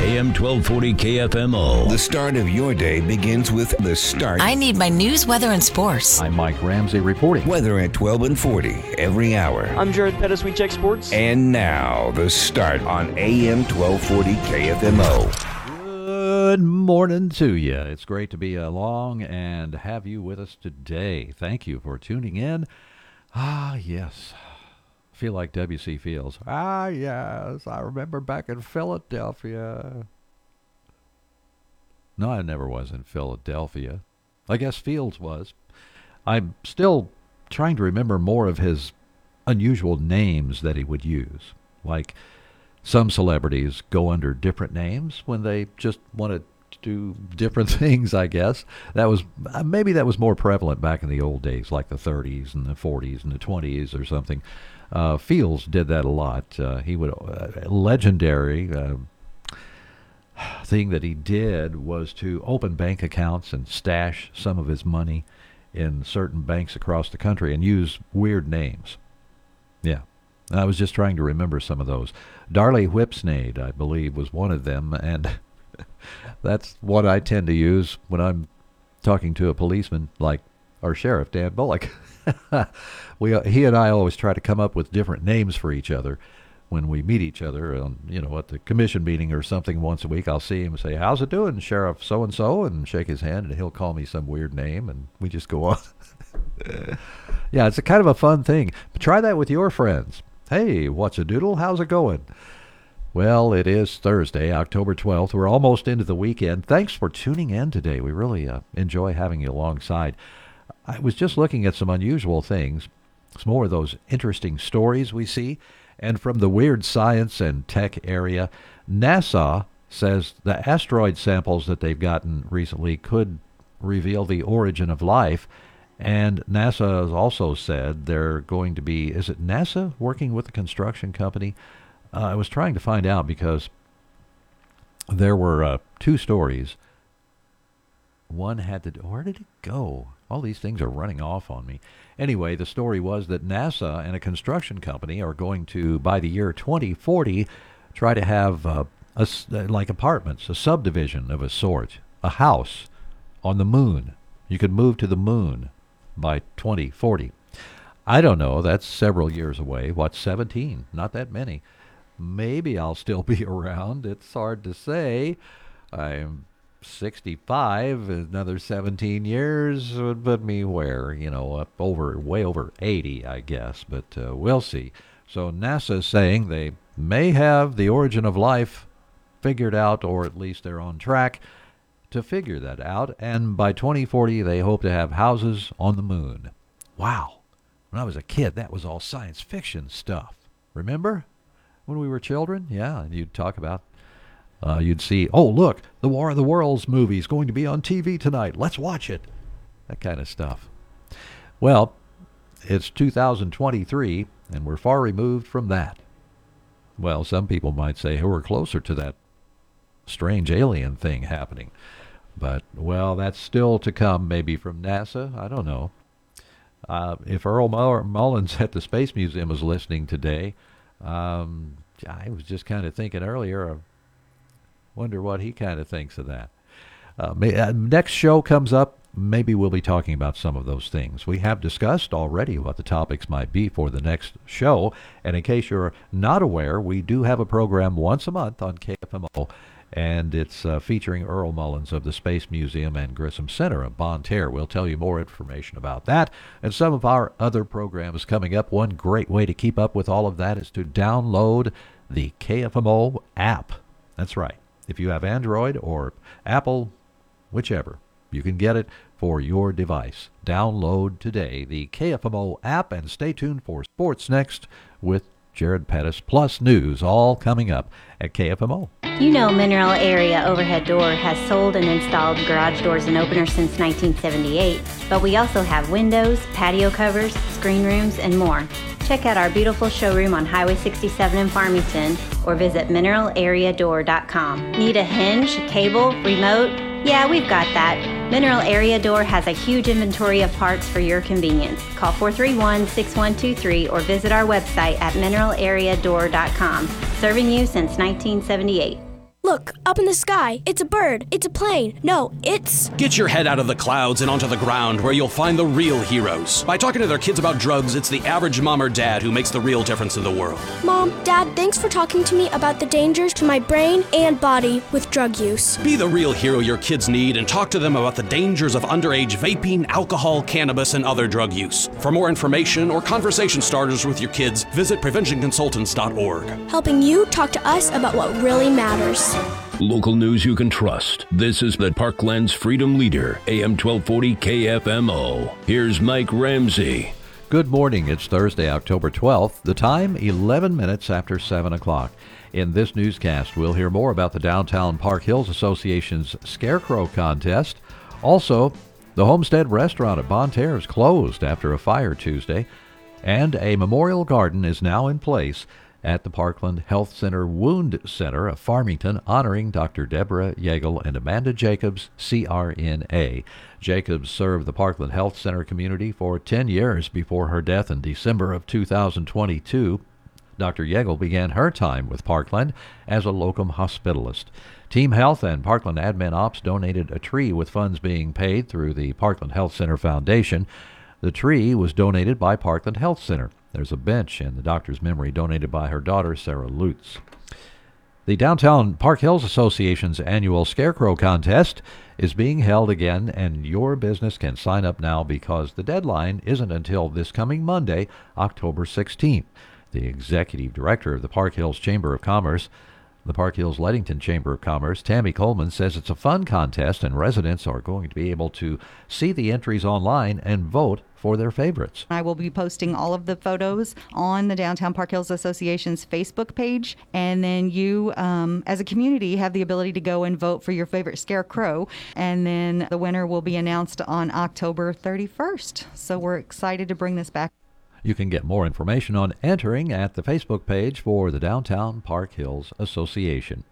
AM 1240 KFMO. The start of your day begins with The Start. I need my news, weather, and sports. I'm Mike Ramsey reporting. Weather at 12 and 40 every hour. I'm Jared Pettis. We check sports. And now, The Start on AM 1240 KFMO. Good morning to you. It's great to be along and have you with us today. Thank you for tuning in. Ah, yes. Feel like W.C. Fields. Ah, yes. I remember back in Philadelphia. No, I never was in Philadelphia. I guess Fields was. I'm still trying to remember more of his unusual names that he would use. Like some celebrities go under different names when they just want to do different things, I guess. Maybe that was more prevalent back in the old days, like the 30s and the 40s and the 20s or something. Fields did that a lot. Legendary thing that he did was to open bank accounts and stash some of his money in certain banks across the country and use weird names. Yeah. I was just trying to remember some of those. Darley Whipsnade, I believe, was one of them, and that's what I tend to use when I'm talking to a policeman like our Sheriff Dan Bullock. He and I always try to come up with different names for each other when we meet each other, at the commission meeting or something once a week. I'll see him and say, "How's it doing, Sheriff so-and-so?" and shake his hand, and he'll call me some weird name, and we just go on. Yeah, it's a kind of a fun thing. But try that with your friends. Hey, what's a doodle? How's it going? Well, it is Thursday, October 12th. We're almost into the weekend. Thanks for tuning in today. We really enjoy having you alongside. I was just looking at some unusual things. It's more of those interesting stories we see. And from the weird science and tech area, NASA says the asteroid samples that they've gotten recently could reveal the origin of life. And NASA has also said they're going to be, is it NASA working with a construction company? I was trying to find out because there were two stories. One had to, where did it go? All these things are running off on me. Anyway, the story was that NASA and a construction company are going to, by the year 2040, try to have like apartments, a subdivision of a sort, a house on the moon. You could move to the moon by 2040. I don't know. That's several years away. What, 17? Not that many. Maybe I'll still be around. It's hard to say. I'm 65, another 17 years would put me where, up over, way over 80, I guess, but we'll see. So NASA is saying they may have the origin of life figured out, or at least they're on track to figure that out, and by 2040 they hope to have houses on the moon. Wow. When I was a kid, that was all science fiction stuff. Remember? When we were children? Yeah, and you'd talk about you'd see, oh, look, the War of the Worlds movie is going to be on TV tonight. Let's watch it. That kind of stuff. Well, it's 2023, and we're far removed from that. Well, some people might say, hey, we're closer to that strange alien thing happening. But, well, that's still to come, maybe from NASA. I don't know. If Earl Mullins at the Space Museum is listening today, I was just kind of thinking earlier of, wonder what he kind of thinks of that. Next show comes up maybe we'll be talking about some of those things. We have discussed already what the topics might be for the next show. And in case you're not aware, we do have a program once a month on KFMO, and it's featuring Earl Mullins of the Space Museum and Grissom Center of Bon Terre. We'll tell you more information about that and some of our other programs coming up. One great way to keep up with all of that is to download the KFMO app. That's right. If you have Android or Apple, whichever, you can get it for your device. Download today the KFMO app and stay tuned for Sports Next with Jared Pettis, plus news, all coming up at KFMO. You know, Mineral Area Overhead Door has sold and installed garage doors and openers since 1978, but we also have windows, patio covers, screen rooms, and more. Check out our beautiful showroom on Highway 67 in Farmington or visit mineralareadoor.com. Need a hinge, cable, remote? Yeah, we've got that. Mineral Area Door has a huge inventory of parts for your convenience. Call 431-6123 or visit our website at mineralareadoor.com. Serving you since 1978. Look, up in the sky. It's a bird. It's a plane. No, it's... Get your head out of the clouds and onto the ground where you'll find the real heroes. By talking to their kids about drugs, it's the average mom or dad who makes the real difference in the world. Mom, Dad, thanks for talking to me about the dangers to my brain and body with drug use. Be the real hero your kids need and talk to them about the dangers of underage vaping, alcohol, cannabis, and other drug use. For more information or conversation starters with your kids, visit preventionconsultants.org. Helping you talk to us about what really matters. Local news you can trust. This is the Parkland's Freedom Leader, AM 1240 KFMO. Here's Mike Ramsey. Good morning. It's Thursday, October 12th. The time, 11 minutes after 7 o'clock. In this newscast, we'll hear more about the Downtown Park Hills Association's Scarecrow Contest. Also, the Homestead Restaurant at Bon Terre is closed after a fire Tuesday, and a memorial garden is now in place at the Parkland Health Center Wound Center of Farmington, honoring Dr. Deborah Yeagle and Amanda Jacobs, CRNA. Jacobs served the Parkland Health Center community for 10 years before her death in December of 2022. Dr. Yeagle began her time with Parkland as a locum hospitalist. Team Health and Parkland Admin Ops donated a tree with funds being paid through the Parkland Health Center Foundation. The tree was donated by Parkland Health Center. There's a bench in the doctor's memory donated by her daughter, Sarah Lutz. The Downtown Park Hills Association's annual Scarecrow Contest is being held again, and your business can sign up now because the deadline isn't until this coming Monday, October 16th. The executive director of the Park Hills Chamber of Commerce, the Park Hills Ledington Chamber of Commerce, Tammy Coleman, says it's a fun contest and residents are going to be able to see the entries online and vote for their favorites. I will be posting all of the photos on the Downtown Park Hills Association's Facebook page, and then you, as a community, have the ability to go and vote for your favorite scarecrow, and then the winner will be announced on October 31st. So we're excited to bring this back. You can get more information on entering at the Facebook page for the Downtown Park Hills Association.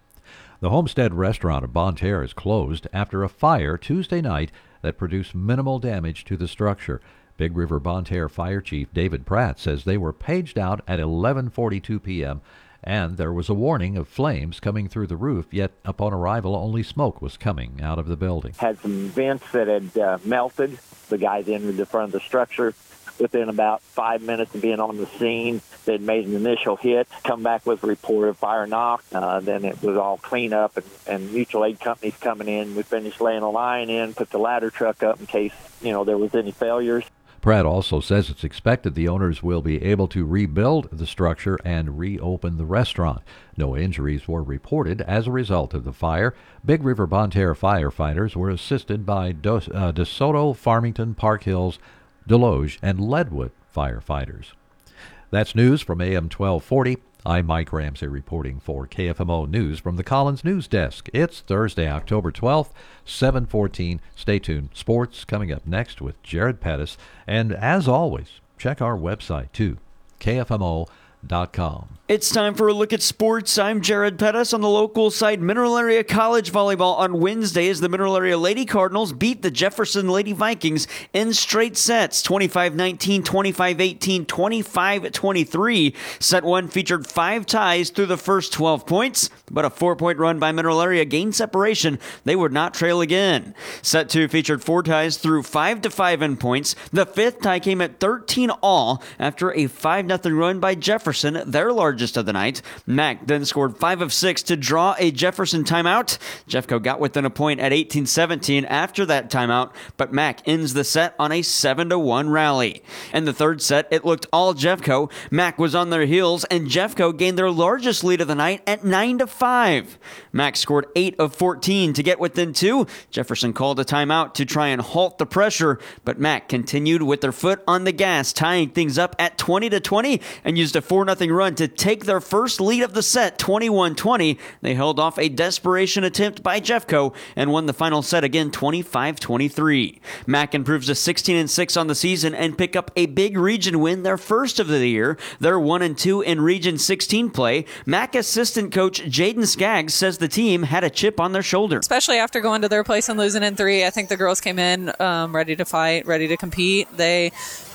The Homestead Restaurant of Bon Terre is closed after a fire Tuesday night that produced minimal damage to the structure. Big River Bon Terre Fire Chief David Pratt says they were paged out at 11:42 p.m. and there was a warning of flames coming through the roof, yet upon arrival, only smoke was coming out of the building. Had some vents that had melted. The guys entered the front of the structure. Within about 5 minutes of being on the scene, they'd made an initial hit, come back with a report of fire knock. Then it was all cleanup and mutual aid companies coming in. We finished laying a line in, put the ladder truck up in case, there was any failures. Pratt also says it's expected the owners will be able to rebuild the structure and reopen the restaurant. No injuries were reported as a result of the fire. Big River Bon Terre firefighters were assisted by DeSoto, Farmington, Park Hills, Deloge, and Leadwood firefighters. That's news from AM 1240. I'm Mike Ramsey reporting for KFMO News from the Collins News Desk. It's Thursday, October 12th, 7:14. Stay tuned. Sports coming up next with Jared Pettis. And as always, check our website too, kfmo.com. It's time for a look at sports. I'm Jared Pettis on the local side. Mineral Area College Volleyball on Wednesday as the Mineral Area Lady Cardinals beat the Jefferson Lady Vikings in straight sets, 25-19, 25-18, 25-23. Set one featured five ties through the first 12 points, but a four-point run by Mineral Area gained separation. They would not trail again. Set two featured four ties through 5-5 in points. The fifth tie came at 13 all after a 5-0 run by Jefferson, their largest of the night. Mack then scored 5 of 6 to draw a Jefferson timeout. Jeffco got within a point at 18-17 after that timeout, but Mack ends the set on a 7-1 rally. In the third set, it looked all Jeffco. Mack was on their heels, and Jeffco gained their largest lead of the night at 9-5. Mack scored 8 of 14 to get within 2. Jefferson called a timeout to try and halt the pressure, but Mack continued with their foot on the gas, tying things up at 20-20 and used a 4-0 run to take their first lead of the set, 21-20. They held off a desperation attempt by Jeffco and won the final set again, 25-23. Mack improves to 16-6 on the season and pick up a big region win, their first of the year. They're 1-2 in Region 16 play. Mack assistant coach Jaden Skaggs says the team had a chip on their shoulder. Especially after going to their place and losing in 3, I think the girls came in ready to fight, ready to compete. They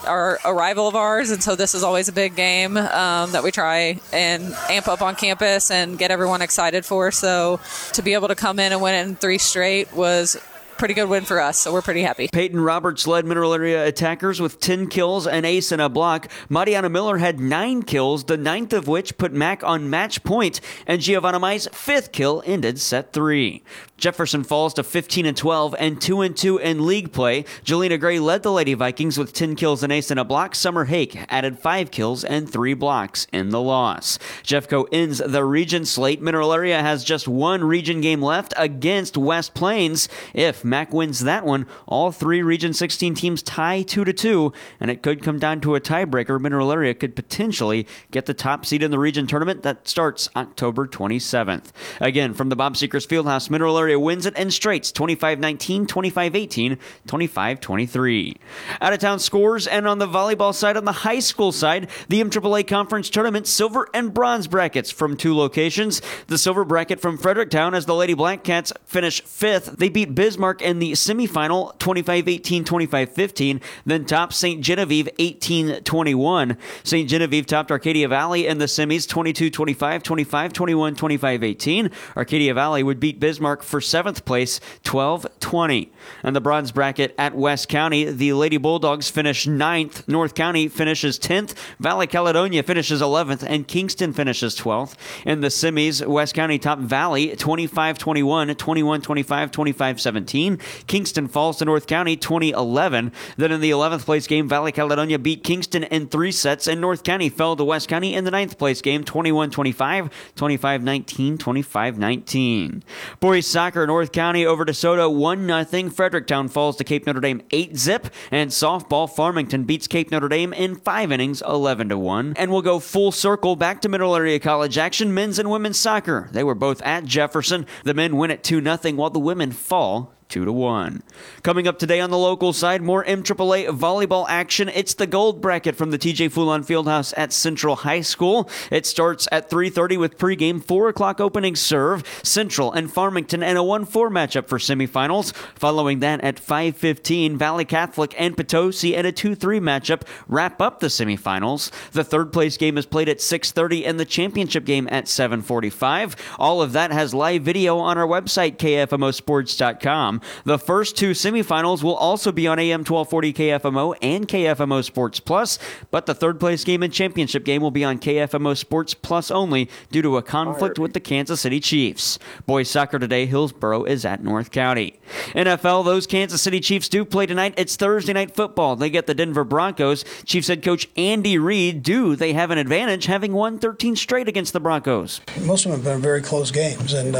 are a rival of ours, and so this is always a big game that we try and amp up on campus and get everyone excited for. So to be able to come in and win in 3 straight was pretty good win for us, so we're pretty happy. Peyton Roberts led Mineral Area attackers with 10 kills, an ace, and a block. Mariana Miller had 9 kills, the 9th of which put Mack on match point, and Giovanna Mai's 5th kill ended set 3. Jefferson falls to 15-12 and 2-2 in league play. Jelena Gray led the Lady Vikings with 10 kills, an ace, and a block. Summer Hake added 5 kills and 3 blocks in the loss. Jeffco ends the region slate. Mineral Area has just 1 region game left against West Plains. If Mack wins that one, all 3 Region 16 teams tie 2-2, and it could come down to a tiebreaker. Mineral Area could potentially get the top seed in the region tournament that starts October 27th. Again, from the Bob Seekers Fieldhouse, Mineral Area wins it in straights, 25-19, 25-18, 25-23. Out-of-town scores, and on the volleyball side, on the high school side, the MAAA Conference Tournament silver and bronze brackets from 2 locations. The silver bracket from Fredericktown, as the Lady Black Cats finish 5th. They beat Bismarck in the semifinal, 25-18, 25-15, then topped St. Genevieve 18-21. St. Genevieve topped Arcadia Valley in the semis, 22-25, 25-21, 25-18. Arcadia Valley would beat Bismarck for 7th place, 12-20. And the bronze bracket at West County, the Lady Bulldogs finish 9th, North County finishes 10th, Valley Caledonia finishes 11th, and Kingston finishes 12th. In the semis, West County topped Valley 25-21, 21-25, 25-17. Kingston falls to North County 20-11. Then in the 11th place game, Valley Caledonia beat Kingston in 3 sets, and North County fell to West County in the 9th place game, 21-25, 25-19, 25-19. Boys soccer, North County over DeSoto 1-0. Fredericktown falls to Cape Notre Dame 8-zip, and softball, Farmington beats Cape Notre Dame in 5 innings, 11-1. And we'll go full circle back to Mineral Area College action. Men's and women's soccer, they were both at Jefferson. The men win at 2-0, while the women fall 2-1. Coming up today on the local side, more MAAA volleyball action. It's the gold bracket from the TJ Fulon Fieldhouse at Central High School. It starts at 3:30 with pregame, 4 o'clock opening serve. Central and Farmington and a 1-4 matchup for semifinals. Following that at 5:15, Valley Catholic and Potosi and a 2-3 matchup wrap up the semifinals. The third place game is played at 6:30 and the championship game at 7:45. All of that has live video on our website, kfmosports.com. The first 2 semifinals will also be on AM 1240 KFMO and KFMO Sports Plus, but the third place game and championship game will be on KFMO Sports Plus only due to a conflict with the Kansas City Chiefs. Boys soccer today, Hillsboro is at North County. NFL, those Kansas City Chiefs do play tonight. It's Thursday Night Football. They get the Denver Broncos. Chiefs head coach Andy Reid, do they have an advantage having won 13 straight against the Broncos? Most of them have been very close games, and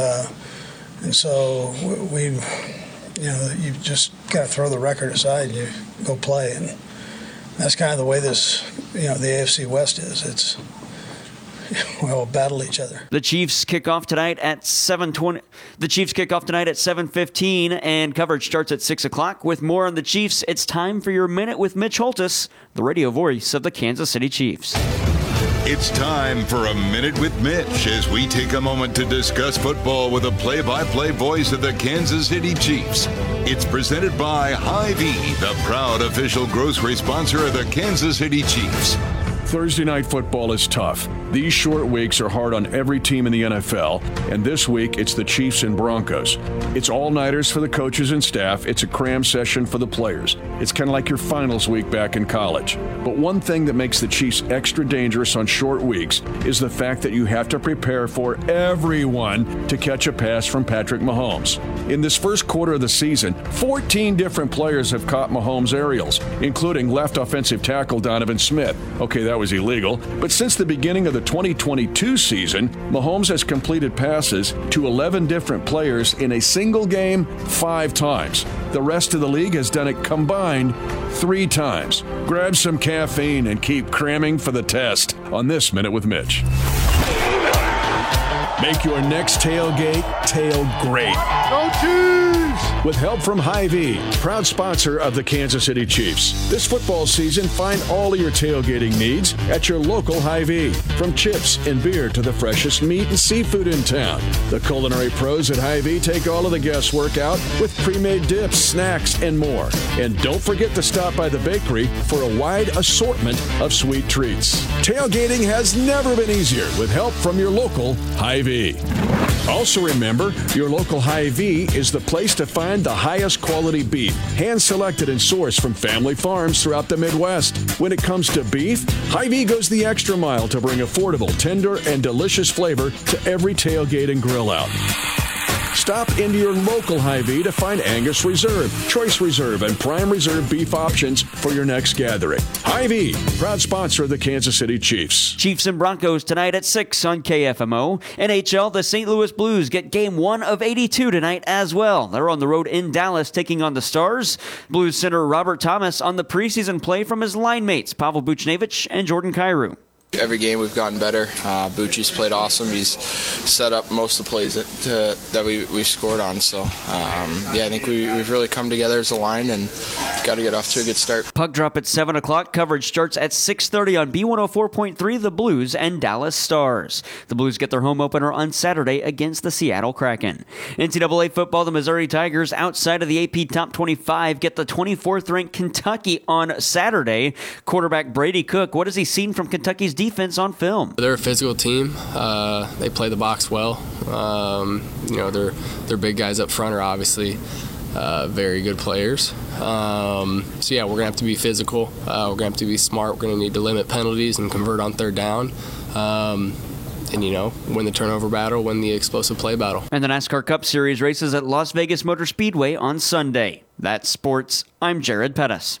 so we've... You know, you've just got to throw the record aside and you go play. And that's kind of the way this, you know, the AFC West is. It's, we all battle each other. The Chiefs kick off tonight at 7:20. The Chiefs kick off tonight at 7:15, and coverage starts at 6 o'clock. With more on the Chiefs, it's time for your Minute with Mitch Holtus, the radio voice of the Kansas City Chiefs. It's time for A Minute with Mitch as we take a moment to discuss football with a play-by-play voice of the Kansas City Chiefs. It's presented by Hy-Vee, the proud official grocery sponsor of the Kansas City Chiefs. Thursday night football is tough. These short weeks are hard on every team in the NFL, and this week it's the Chiefs and Broncos. It's all-nighters for the coaches and staff. It's a cram session for the players. It's kind of like your finals week back in college. But one thing that makes the Chiefs extra dangerous on short weeks is the fact that you have to prepare for everyone to catch a pass from Patrick Mahomes. In this first quarter of the season, 14 different players have caught Mahomes' aerials, including left offensive tackle Donovan Smith. Okay, that was illegal, but since the beginning of the 2022 season, Mahomes has completed passes to 11 different players in a single game 5 times. The rest of the league has done it combined 3 times. Grab some caffeine and keep cramming for the test on this Minute with Mitch. Make your next tailgate tail great. Go Chiefs! With help from Hy-Vee, proud sponsor of the Kansas City Chiefs. This football season, find all of your tailgating needs at your local Hy-Vee. From chips and beer to the freshest meat and seafood in town, the culinary pros at Hy-Vee take all of the guesswork out with pre-made dips, snacks, and more. And don't forget to stop by the bakery for a wide assortment of sweet treats. Tailgating has never been easier with help from your local Hy-Vee. Also remember, your local Hy-Vee is the place to find the highest quality beef, hand-selected and sourced from family farms throughout the Midwest. When it comes to beef, Hy-Vee goes the extra mile to bring affordable, tender, and delicious flavor to every tailgate and grill out. Stop into your local Hy-Vee to find Angus Reserve, Choice Reserve, and Prime Reserve beef options for your next gathering. Hy-Vee, proud sponsor of the Kansas City Chiefs. Chiefs and Broncos tonight at 6 on KFMO. NHL, the St. Louis Blues get Game 1 of 82 tonight as well. They're on the road in Dallas taking on the Stars. Blues center Robert Thomas on the preseason play from his line mates, Pavel Buchnevich and Jordan Kyrou. Every game we've gotten better. Bucci's played awesome. He's set up most of the plays that we've scored on. So, I think we've really come together as a line and got to get off to a good start. Puck drop at 7 o'clock. Coverage starts at 6:30 on B104.3, the Blues and Dallas Stars. The Blues get their home opener on Saturday against the Seattle Kraken. NCAA football, the Missouri Tigers outside of the AP Top 25 get the 24th-ranked Kentucky on Saturday. Quarterback Brady Cook, what has he seen from Kentucky's defense on film? They're a physical team. They play the box well. Their big guys up front are obviously very good players. We're gonna have to be physical. We're gonna have to be smart. We're gonna need to limit penalties and convert on third down. Win the turnover battle, win the explosive play battle. And the NASCAR Cup Series races at Las Vegas Motor Speedway on Sunday. That's sports. I'm Jared Pettis.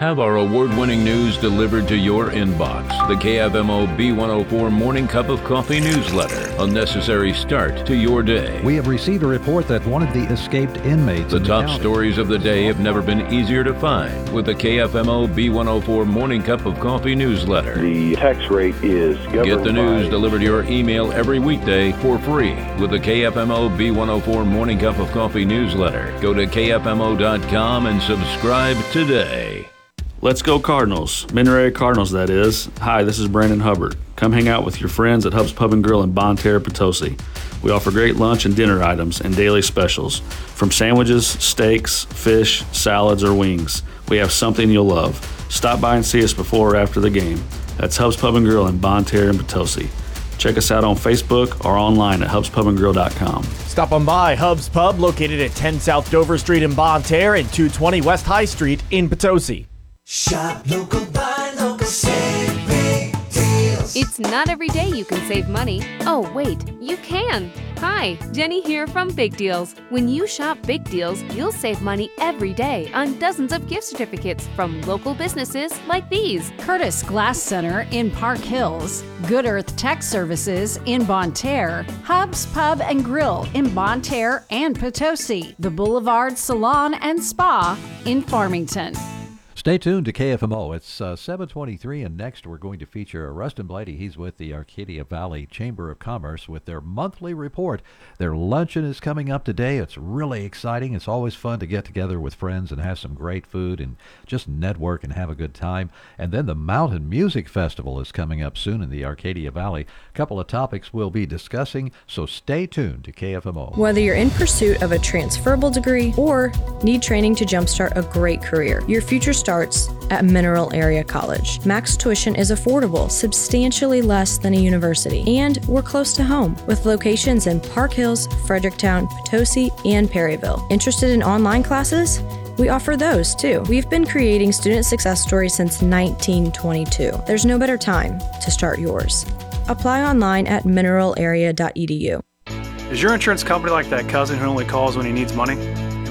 Have our award-winning news delivered to your inbox. The KFMO B104 Morning Cup of Coffee newsletter, a necessary start to your day. We have received a report that one of the escaped inmates... The top stories of the day have never been easier to find with the KFMO B104 Morning Cup of Coffee newsletter. The tax rate is governed. Get the news delivered to your email every weekday for free with the KFMO B104 Morning Cup of Coffee newsletter. Go to KFMO.com and subscribe today. Let's go Cardinals. Monterey Cardinals, that is. Hi, this is Brandon Hubbard. Come hang out with your friends at Hub's Pub & Grill in Bon Terre, Potosi. We offer great lunch and dinner items and daily specials, from sandwiches, steaks, fish, salads, or wings. We have something you'll love. Stop by and see us before or after the game. That's Hub's Pub & Grill in Bon Terre and Potosi. Check us out on Facebook or online at hubspubandgrill.com. Stop on by Hub's Pub, located at 10 South Dover Street in Bon Terre and 220 West High Street in Potosi. Shop local, buy local, save big deals. It's not every day you can save money. Oh, wait, you can. Hi, Jenny here from Big Deals. When you shop Big Deals, you'll save money every day on dozens of gift certificates from local businesses like these. Curtis Glass Center in Park Hills, Good Earth Tech Services in Bonterre, Hub's Pub and Grill in Bonterre and Potosi, the Boulevard Salon and Spa in Farmington. Stay tuned to KFMO. It's 7:23, and next we're going to feature Rustin Blady. He's with the Arcadia Valley Chamber of Commerce with their monthly report. Their luncheon is coming up today. It's really exciting. It's always fun to get together with friends and have some great food and just network and have a good time. And then the Mountain Music Festival is coming up soon in the Arcadia Valley. A couple of topics we'll be discussing, so stay tuned to KFMO. Whether you're in pursuit of a transferable degree or need training to jumpstart a great career, your future starts at Mineral Area College. Max tuition is affordable, substantially less than a university, and we're close to home with locations in Park Hills, Fredericktown, Potosi, and Perryville. Interested in online classes? We offer those too. We've been creating student success stories since 1922. There's no better time to start yours. Apply online at mineralarea.edu. Is your insurance company like that cousin who only calls when he needs money? It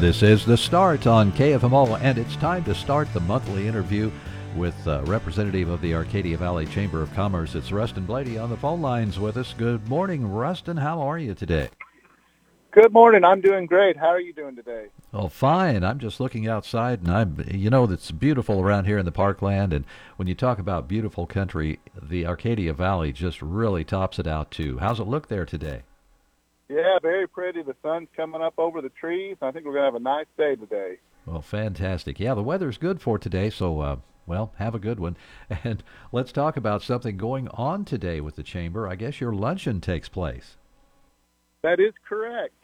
This is The Start on KFMO, and it's time to start the monthly interview with a representative of the Arcadia Valley Chamber of Commerce. It's Rustin Blady on the phone lines with us. Good morning, Rustin. How are you today? Good morning. I'm doing great. How are you doing today? Oh, fine. I'm just looking outside, and it's beautiful around here in the parkland, and when you talk about beautiful country, the Arcadia Valley just really tops it out, too. How's it look there today? Yeah, very pretty. The sun's coming up over the trees. I think we're going to have a nice day today. Well, fantastic. Yeah, the weather's good for today, so, have a good one. And let's talk about something going on today with the Chamber. I guess your luncheon takes place. That is correct.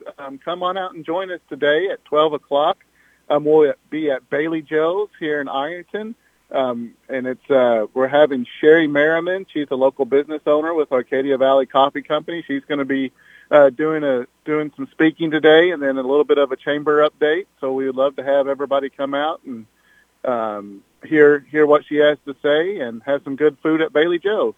Come on out and join us today at 12 o'clock. We'll be at Bailey Joe's here in Ironton, and we're having Sherry Merriman. She's a local business owner with Arcadia Valley Coffee Company. She's going to be doing some speaking today, and then a little bit of a chamber update. So we would love to have everybody come out and hear what she has to say and have some good food at Bailey Joe's.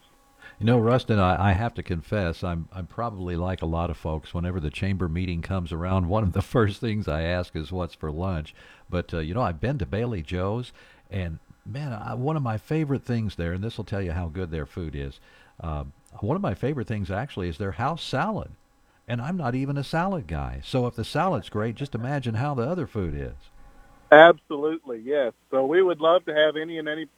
You know, Rustin, I have to confess, I'm probably like a lot of folks. Whenever the chamber meeting comes around, one of the first things I ask is what's for lunch. But I've been to Bailey Joe's, and man, one of my favorite things there, and this will tell you how good their food is. One of my favorite things actually is their house salad. And I'm not even a salad guy. So if the salad's great, just imagine how the other food is. Absolutely, yes. So we would love to have anybody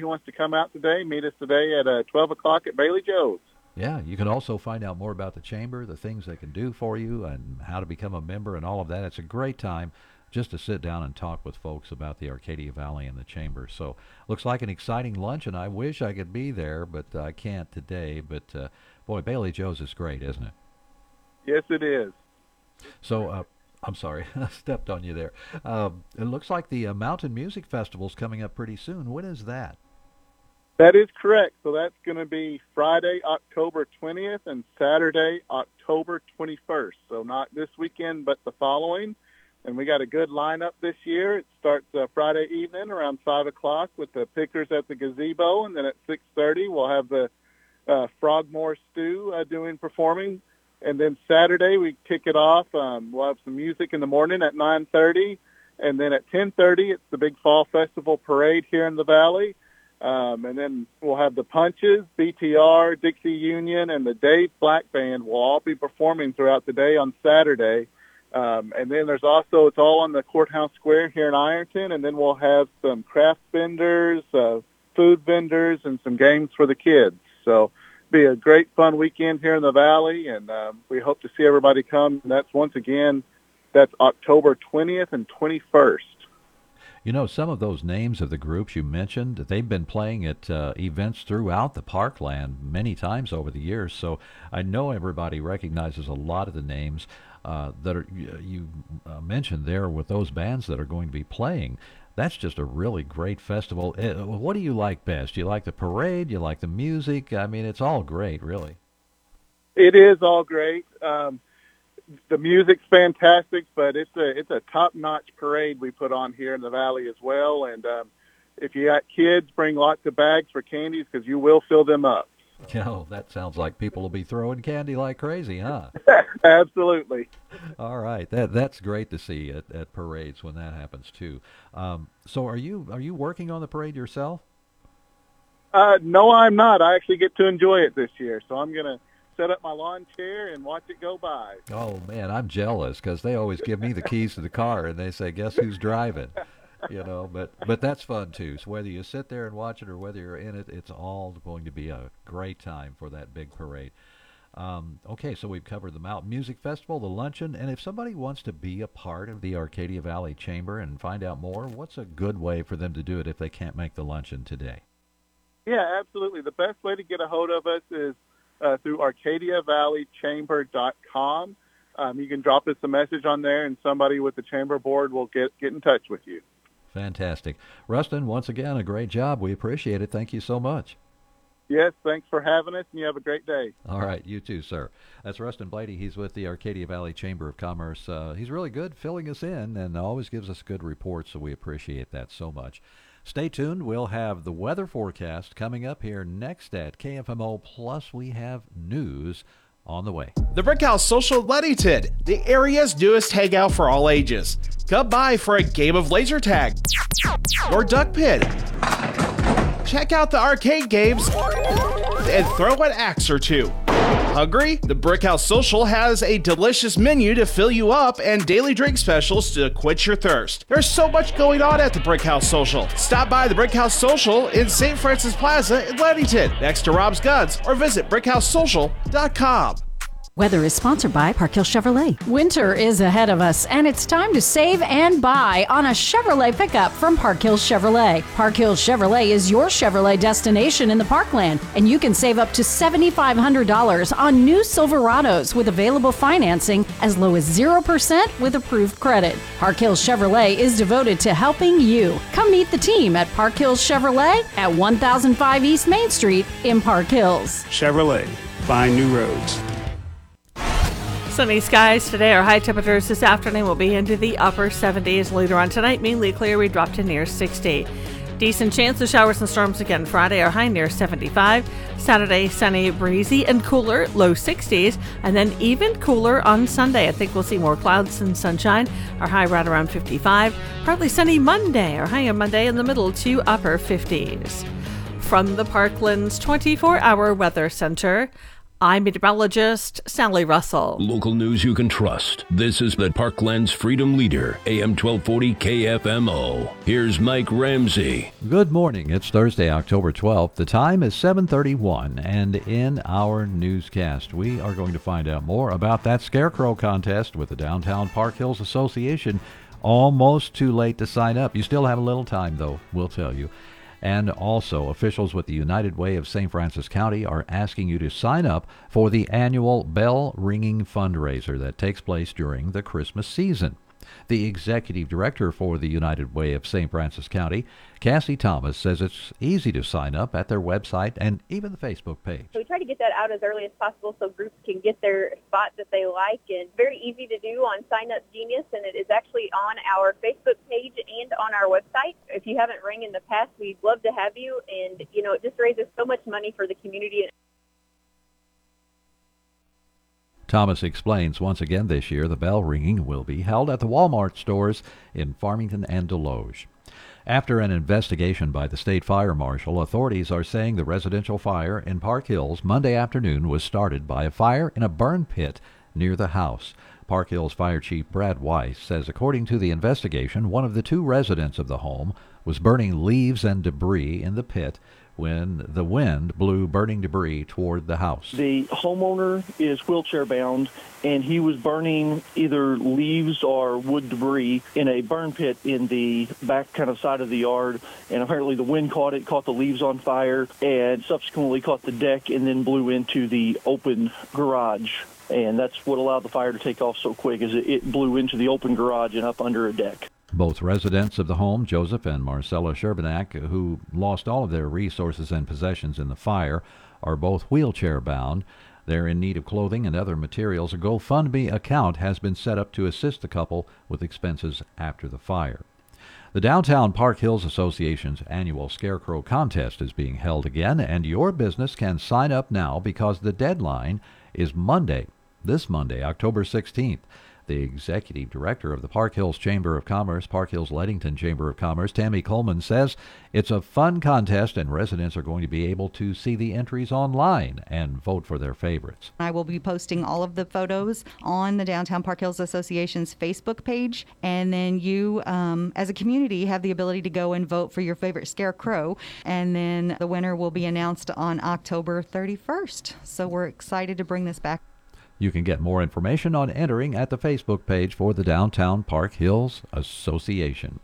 who wants to come out today, meet us today at 12 o'clock at Bailey Joe's. Yeah, you can also find out more about the chamber, the things they can do for you, and how to become a member and all of that. It's a great time just to sit down and talk with folks about the Arcadia Valley and the chamber. So looks like an exciting lunch, and I wish I could be there, but I can't today. But, boy, Bailey Joe's is great, isn't it? Yes, it is. So, I'm sorry, I stepped on you there. It looks like the Mountain Music Festival is coming up pretty soon. When is that? That is correct. So that's going to be Friday, October 20th, and Saturday, October 21st. So not this weekend, but the following. And we got a good lineup this year. It starts Friday evening around 5 o'clock with the Pickers at the Gazebo, and then at 6:30 we'll have the Frogmore Stew performing. And then Saturday, we kick it off. We'll have some music in the morning at 9:30. And then at 10:30, it's the Big Fall Festival Parade here in the Valley. And then we'll have the Punches, BTR, Dixie Union, and the Dave Black Band will all be performing throughout the day on Saturday. And then there's also, it's all on the Courthouse Square here in Ironton. And then we'll have some craft vendors, food vendors, and some games for the kids. So be a great fun weekend here in the Valley, and we hope to see everybody come. And that's October 20th and 21st. You know, some of those names of the groups you mentioned, they've been playing at events throughout the parkland many times over the years, so I know everybody recognizes a lot of the names. that are, you mentioned there with those bands that are going to be playing. That's just a really great festival. What do you like best? Do you like the parade? Do you like the music? I mean, it's all great, really. It is all great. The music's fantastic, but it's a top-notch parade we put on here in the Valley as well. And if you got kids, bring lots of bags for candies because you will fill them up. Oh, that sounds like people will be throwing candy like crazy, huh? Absolutely. All right, that's great to see at parades when that happens too. So, are you working on the parade yourself? No, I'm not. I actually get to enjoy it this year, so I'm gonna set up my lawn chair and watch it go by. Oh man, I'm jealous because they always give me the keys to the car and they say, "Guess who's driving." You know, but that's fun too. So whether you sit there and watch it or whether you're in it, it's all going to be a great time for that big parade. Okay, so we've covered the Mountain Music Festival, the luncheon, and if somebody wants to be a part of the Arcadia Valley Chamber and find out more, what's a good way for them to do it if they can't make the luncheon today? Yeah, absolutely. The best way to get a hold of us is through ArcadiaValleyChamber.com. You can drop us a message on there, and somebody with the Chamber Board will get in touch with you. Fantastic. Rustin, once again, a great job. We appreciate it. Thank you so much. Yes, thanks for having us, and you have a great day. All right, you too, sir. That's Rustin Blady. He's with the Arcadia Valley Chamber of Commerce. He's really good filling us in and always gives us good reports, so we appreciate that so much. Stay tuned. We'll have the weather forecast coming up here next at KFMO, plus we have news on the way. The Brickhouse Social Ludington, the area's newest hangout for all ages. Come by for a game of laser tag or duck pin. Check out the arcade games and throw an axe or two. Hungry? The Brickhouse Social has a delicious menu to fill you up and daily drink specials to quench your thirst. There's so much going on at the Brickhouse Social. Stop by the Brickhouse Social in St. Francis Plaza in Ludington, next to Rob's Guns, or visit brickhousesocial.com. Weather is sponsored by Park Hill Chevrolet. Winter is ahead of us, and it's time to save and buy on a Chevrolet pickup from Park Hill Chevrolet. Park Hill Chevrolet is your Chevrolet destination in the Parkland, and you can save up to $7,500 on new Silverados with available financing as low as 0% with approved credit. Park Hill Chevrolet is devoted to helping you. Come meet the team at Park Hill Chevrolet at 1005 East Main Street in Park Hills. Chevrolet, find new roads. Sunny skies today. Our high temperatures this afternoon will be into the upper 70s. Later on tonight, mainly clear. We drop to near 60. Decent chance of showers and storms again Friday. Our high near 75. Saturday, sunny, breezy, and cooler, low 60s. And then even cooler on Sunday. I think we'll see more clouds and sunshine. Our high right around 55. Partly sunny Monday. Our high on Monday in the middle to upper 50s. From the Parkland's 24-hour weather center, I'm meteorologist Sally Russell. Local news you can trust. This is the Parkland's Freedom Leader, AM 1240 KFMO. Here's Mike Ramsey. Good morning. It's Thursday, October 12th. The time is 7:31, and in our newscast, we are going to find out more about that scarecrow contest with the Downtown Park Hills Association. Almost too late to sign up. You still have a little time, though, we'll tell you. And also, officials with the United Way of St. Francis County are asking you to sign up for the annual bell ringing fundraiser that takes place during the Christmas season. The executive director for the United Way of St. Francis County, Cassie Thomas, says it's easy to sign up at their website and even the Facebook page. So we try to get that out as early as possible so groups can get their spot that they like. And very easy to do on Sign Up Genius, and it is actually on our Facebook page and on our website. If you haven't rang in the past, we'd love to have you. And, you know, it just raises so much money for the community. Thomas explains once again this year the bell ringing will be held at the Walmart stores in Farmington and Deloge. After an investigation by the state fire marshal, authorities are saying the residential fire in Park Hills Monday afternoon was started by a fire in a burn pit near the house. Park Hills Fire Chief Brad Weiss says according to the investigation, one of the two residents of the home was burning leaves and debris in the pit when the wind blew burning debris toward the house. The homeowner is wheelchair-bound, and he was burning either leaves or wood debris in a burn pit in the back kind of side of the yard, and apparently the wind caught it, caught the leaves on fire, and subsequently caught the deck and then blew into the open garage. And that's what allowed the fire to take off so quick, is it blew into the open garage and up under a deck. Both residents of the home, Joseph and Marcella Sherbanak, who lost all of their resources and possessions in the fire, are both wheelchair-bound. They're in need of clothing and other materials. A GoFundMe account has been set up to assist the couple with expenses after the fire. The Downtown Park Hills Association's annual Scarecrow Contest is being held again, and your business can sign up now because the deadline is Monday, October 16th. The executive director of the Park Hills Chamber of Commerce, Park Hills Ledington Chamber of Commerce, Tammy Coleman, says it's a fun contest and residents are going to be able to see the entries online and vote for their favorites. I will be posting all of the photos on the Downtown Park Hills Association's Facebook page, and then you, as a community, have the ability to go and vote for your favorite scarecrow, and then the winner will be announced on October 31st. So we're excited to bring this back. You can get more information on entering at the Facebook page for the Downtown Park Hills Association.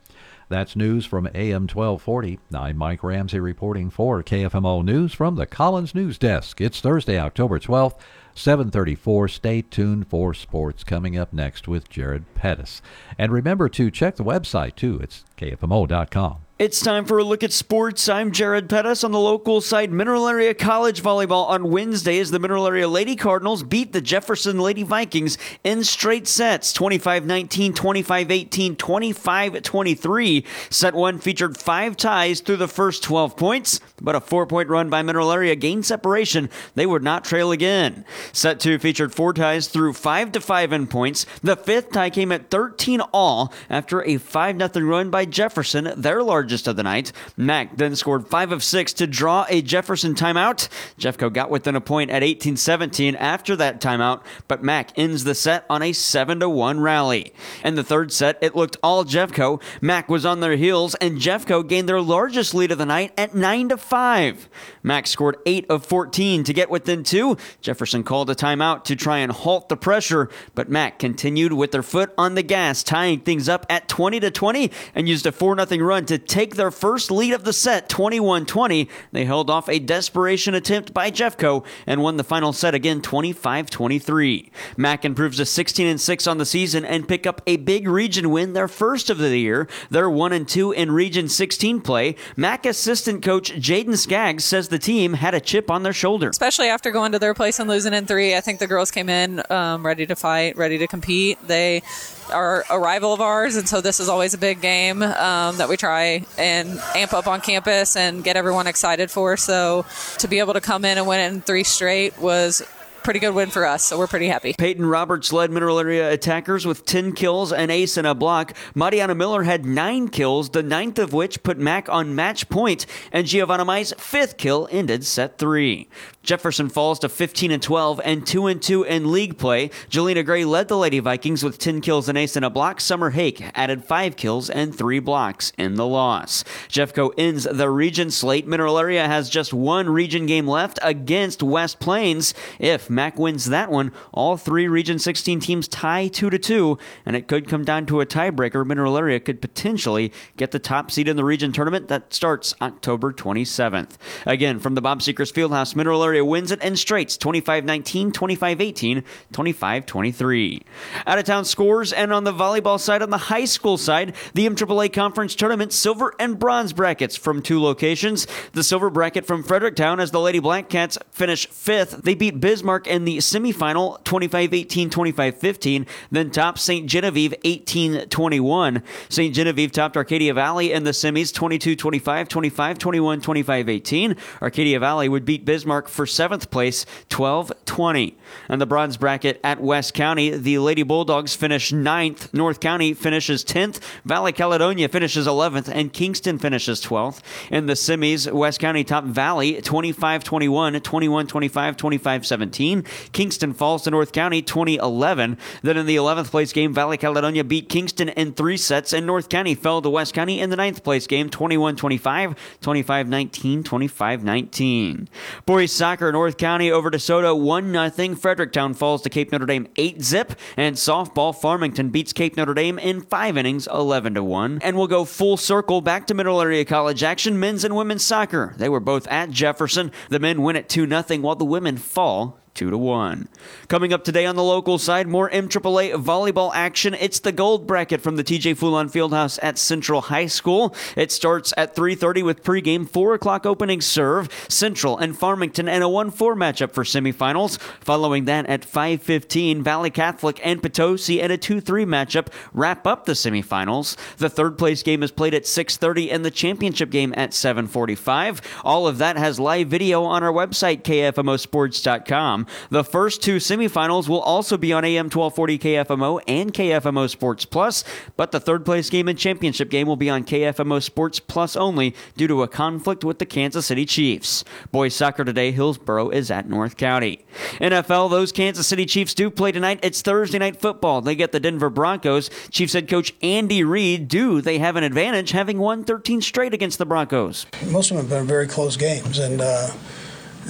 That's news from AM 1240. I'm Mike Ramsey reporting for KFMO News from the Collins News Desk. It's Thursday, October 12th, 7:34. Stay tuned for sports coming up next with Jared Pettis. And remember to check the website, too. It's kfmo.com. It's time for a look at sports. I'm Jared Pettis on the local side. Mineral Area College Volleyball on Wednesday as the Mineral Area Lady Cardinals beat the Jefferson Lady Vikings in straight sets, 25-19, 25-18, 25-23. Set one featured five ties through the first 12 points, but a 4-point run by Mineral Area gained separation. They would not trail again. Set two featured four ties through 5-5 in points. The fifth tie came at 13 all after a 5-0 run by Jefferson, their largest of the night. Mack then scored 5 of 6 to draw a Jefferson timeout. Jeffco got within a point at 18-17 after that timeout, but Mack ends the set on a 7-1 rally. In the third set, it looked all Jeffco. Mack was on their heels, and Jeffco gained their largest lead of the night at 9-5. Mack scored 8 of 14 to get within 2. Jefferson called a timeout to try and halt the pressure, but Mack continued with their foot on the gas, tying things up at 20-20 and used a 4-0 run to take their first lead of the set, 21-20. They held off a desperation attempt by Jeffco and won the final set again, 25-23. Mack improves to 16-6 on the season and pick up a big region win, their first of the year. They're 1-2 in Region 16 play. Mack assistant coach Jaden Skaggs says the team had a chip on their shoulder. Especially after going to their place and losing in 3, I think the girls came in ready to fight, ready to compete. They are a rival of ours, and so this is always a big game that we try and amp up on campus and get everyone excited for. So to be able to come in and win in 3 straight was pretty good win for us, so we're pretty happy. Peyton Roberts led Mineral Area attackers with 10 kills, an ace, and a block. Mariana Miller had 9 kills, the 9th of which put Mack on match point, and Giovanna Mai's 5th kill ended set 3. Jefferson falls to 15-12 and 2-2 in league play. Jelena Gray led the Lady Vikings with 10 kills, an ace, and a block. Summer Hake added 5 kills and 3 blocks in the loss. Jeffco ends the region slate. Mineral Area has just one region game left against West Plains. If Mack wins that one, all 3 Region 16 teams tie 2-2, and it could come down to a tiebreaker. Mineral Area could potentially get the top seed in the region tournament that starts October 27th. Again, from the Bob Seekers Fieldhouse, Mineral Area wins it in straights, 25-19, 25-18, 25-23. Out-of-town scores, and on the volleyball side, on the high school side, the MAAA Conference Tournament silver and bronze brackets from 2 locations. The silver bracket from Fredericktown as the Lady Black Cats finish 5th. They beat Bismarck in the semifinal, 25-18, 25-15, then topped St. Genevieve 18-21. St. Genevieve topped Arcadia Valley in the semis, 22-25, 25-21, 25-18. Arcadia Valley would beat Bismarck for 7th place, 12-20. And the bronze bracket at West County, the Lady Bulldogs finish 9th, North County finishes 10th, Valley Caledonia finishes 11th, and Kingston finishes 12th. In the semis, West County topped Valley 25-21, 21-25, 25-17. 2013, Kingston falls to North County 2011. Then in the 11th place game, Valley Caledonia beat Kingston in 3 sets, and North County fell to West County in the 9th place game 21-25, 25-19, 25-19. Boys soccer, North County over DeSoto 1-0. Fredericktown falls to Cape Notre Dame 8-zip, and softball, Farmington beats Cape Notre Dame in 5 innings 11-1. And we'll go full circle back to Middle Area College action, men's and women's soccer. They were both at Jefferson. The men win at 2-0 while the women fall 2-1. Coming up today on the local side, more MAAA volleyball action. It's the gold bracket from the TJ Foulon Fieldhouse at Central High School. It starts at 3:30 with pregame, 4 o'clock opening serve, Central and Farmington, and a 1-4 matchup for semifinals. Following that at 5:15, Valley Catholic and Potosi, and a 2-3 matchup wrap up the semifinals. The third place game is played at 6:30 and the championship game at 7:45. All of that has live video on our website, kfmosports.com. The first 2 semifinals will also be on AM 1240 KFMO and KFMO Sports Plus, but the third place game and championship game will be on KFMO Sports Plus only due to a conflict with the Kansas City Chiefs. Boys soccer today, Hillsboro is at North County. NFL, those Kansas City Chiefs do play tonight. It's Thursday Night Football. They get the Denver Broncos. Chiefs head coach Andy Reid, do they have an advantage having won 13 straight against the Broncos? Most of them have been very close games, and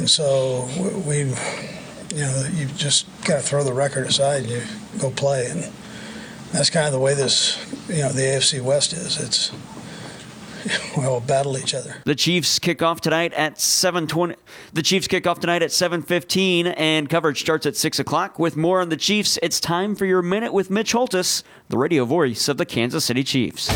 so we've... You know, you've just got to throw the record aside and you go play. And that's kind of the way this, you know, the AFC West is. It's, we all battle each other. The Chiefs kick off tonight at 7:20. The Chiefs kick off tonight at 7:15, and coverage starts at 6 o'clock. With more on the Chiefs, it's time for your Minute with Mitch Holtus, the radio voice of the Kansas City Chiefs.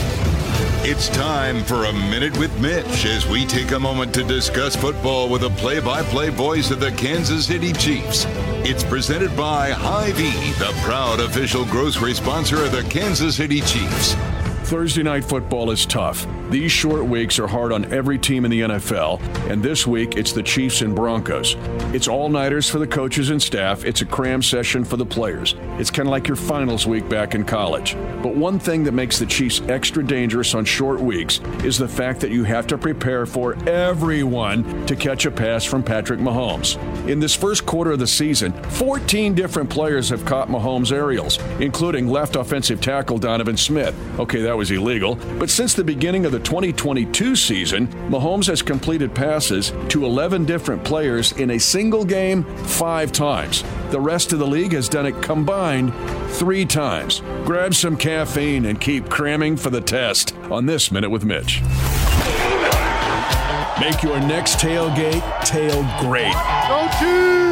It's time for a Minute with Mitch as we take a moment to discuss football with a play-by-play voice of the Kansas City Chiefs. It's presented by Hy-Vee, the proud official grocery sponsor of the Kansas City Chiefs. Thursday night football is tough. These short weeks are hard on every team in the NFL, and this week it's the Chiefs and Broncos. It's all-nighters for the coaches and staff. It's a cram session for the players. It's kind of like your finals week back in college. But one thing that makes the Chiefs extra dangerous on short weeks is the fact that you have to prepare for everyone to catch a pass from Patrick Mahomes. In this first quarter of the season, 14 different players have caught Mahomes' aerials, including left offensive tackle Donovan Smith. Okay, that was illegal, but since the beginning of the 2022 season, Mahomes has completed passes to 11 different players in a single game 5 times. The rest of the league has done it combined 3 times. Grab some caffeine and keep cramming for the test on this Minute with Mitch. Make your next tailgate tail great. Go Chiefs!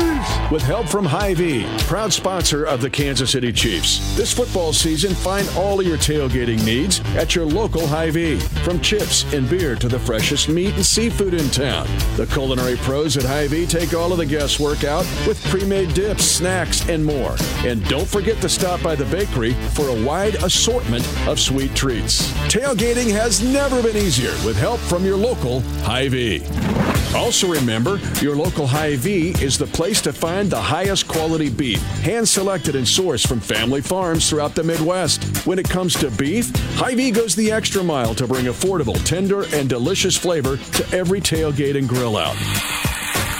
With help from Hy-Vee, proud sponsor of the Kansas City Chiefs. This football season, find all of your tailgating needs at your local Hy-Vee. From chips and beer to the freshest meat and seafood in town, the culinary pros at Hy-Vee take all of the guesswork out with pre-made dips, snacks, and more. And don't forget to stop by the bakery for a wide assortment of sweet treats. Tailgating has never been easier with help from your local Hy-Vee. Also remember, your local Hy-Vee is the place to find the highest quality beef, hand-selected and sourced from family farms throughout the Midwest. When it comes to beef, Hy-Vee goes the extra mile to bring affordable, tender, and delicious flavor to every tailgate and grill out.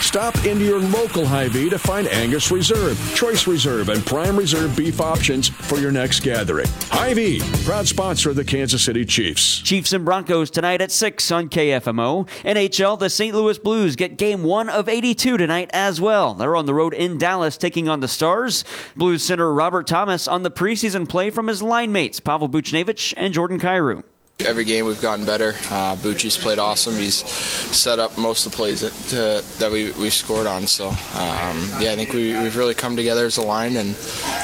Stop into your local Hy-Vee to find Angus Reserve, Choice Reserve, and Prime Reserve beef options for your next gathering. Hy-Vee, proud sponsor of the Kansas City Chiefs. Chiefs and Broncos tonight at 6 on KFMO. NHL, the St. Louis Blues get Game 1 of 82 tonight as well. They're on the road in Dallas taking on the Stars. Blues center Robert Thomas on the preseason play from his line mates, Pavel Buchnevich and Jordan Kyrou. Every game we've gotten better. Bucci's played awesome. He's set up most of the plays that we've scored on. So, I think we've really come together as a line and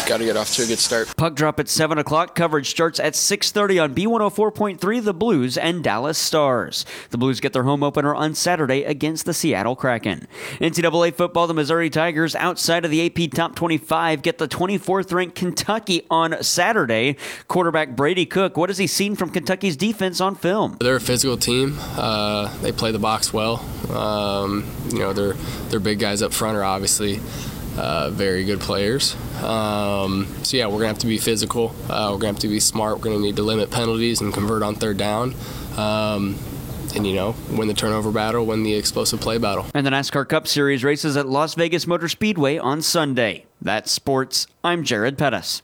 got to get off to a good start. Puck drop at 7 o'clock. Coverage starts at 6:30 on B104.3, the Blues and Dallas Stars. The Blues get their home opener on Saturday against the Seattle Kraken. NCAA football, the Missouri Tigers outside of the AP Top 25 get the 24th-ranked Kentucky on Saturday. Quarterback Brady Cook, what has he seen from Kentucky's defense on film? They're a physical team. They play the box well. Their big guys up front are obviously very good players. We're going to have to be physical. We're going to have to be smart. We're going to need to limit penalties and convert on third down. and, you know, win the turnover battle, win the explosive play battle. And the NASCAR Cup Series races at Las Vegas Motor Speedway on Sunday. That's sports. I'm Jared Pettis.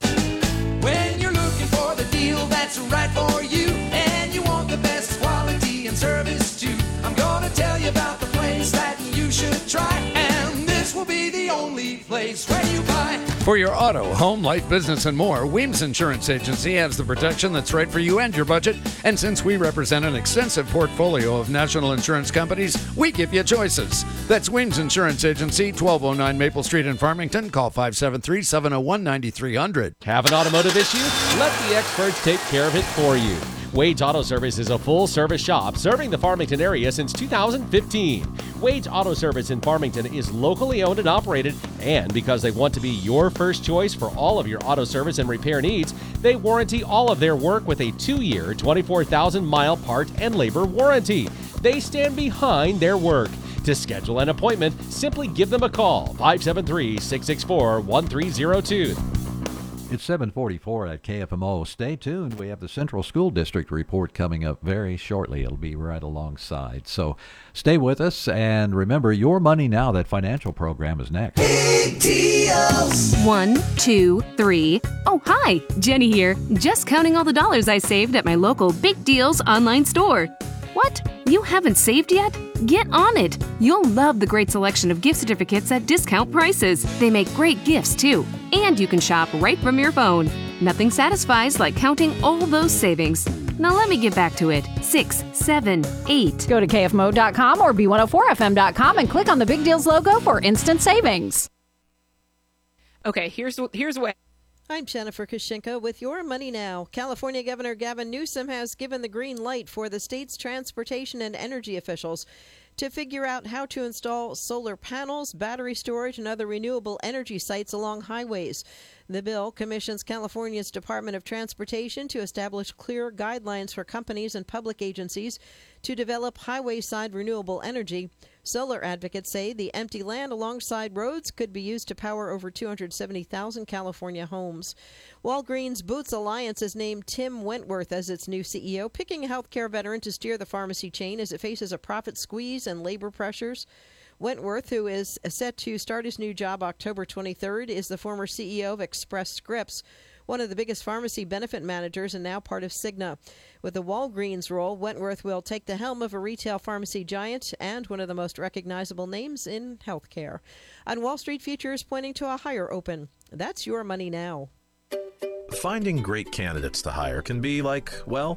When you're looking for the deal that's right for you, and you want the best quality and service too, I'm going to tell you about the place that you should try, and this will be the only place where you buy. For your auto, home, life, business, and more, Weems Insurance Agency has the protection that's right for you and your budget. And since we represent an extensive portfolio of national insurance companies, we give you choices. That's Weems Insurance Agency, 1209 Maple Street in Farmington. Call 573-701-9300. Have an automotive issue? Let the experts take care of it for you. Wade's Auto Service is a full-service shop serving the Farmington area since 2015. Wade's Auto Service in Farmington is locally owned and operated, and because they want to be your first choice for all of your auto service and repair needs, they warranty all of their work with a 2-year, 24,000-mile part and labor warranty. They stand behind their work. To schedule an appointment, simply give them a call, 573-664-1302. It's 7:44 at KFMO. Stay tuned. We have the Central School District report coming up very shortly. It'll be right alongside. So stay with us, and remember, Your Money Now, that financial program is next. Big deals. 1, 2, 3. Oh, hi. Jenny here. Just counting all the dollars I saved at my local Big Deals online store. What? You haven't saved yet? Get on it. You'll love the great selection of gift certificates at discount prices. They make great gifts, too. And you can shop right from your phone. Nothing satisfies like counting all those savings. Now let me get back to it. 6, 7, 8. Go to KFMO.com or B104FM.com and click on the Big Deals logo for instant savings. Okay, here's what. I'm Jennifer Koshinka with Your Money Now. California Governor Gavin Newsom has given the green light for the state's transportation and energy officials to figure out how to install solar panels, battery storage, and other renewable energy sites along highways. The bill commissions California's Department of Transportation to establish clear guidelines for companies and public agencies to develop highway-side renewable energy. Solar advocates say the empty land alongside roads could be used to power over 270,000 California homes. Walgreens Boots Alliance has named Tim Wentworth as its new CEO, picking a healthcare veteran to steer the pharmacy chain as it faces a profit squeeze and labor pressures. Wentworth, who is set to start his new job October 23rd, is the former CEO of Express Scripts, one of the biggest pharmacy benefit managers and now part of Cigna. With the Walgreens role, Wentworth will take the helm of a retail pharmacy giant and one of the most recognizable names in healthcare. On Wall Street, futures pointing to a higher open. That's Your Money Now. Finding great candidates to hire can be like, well,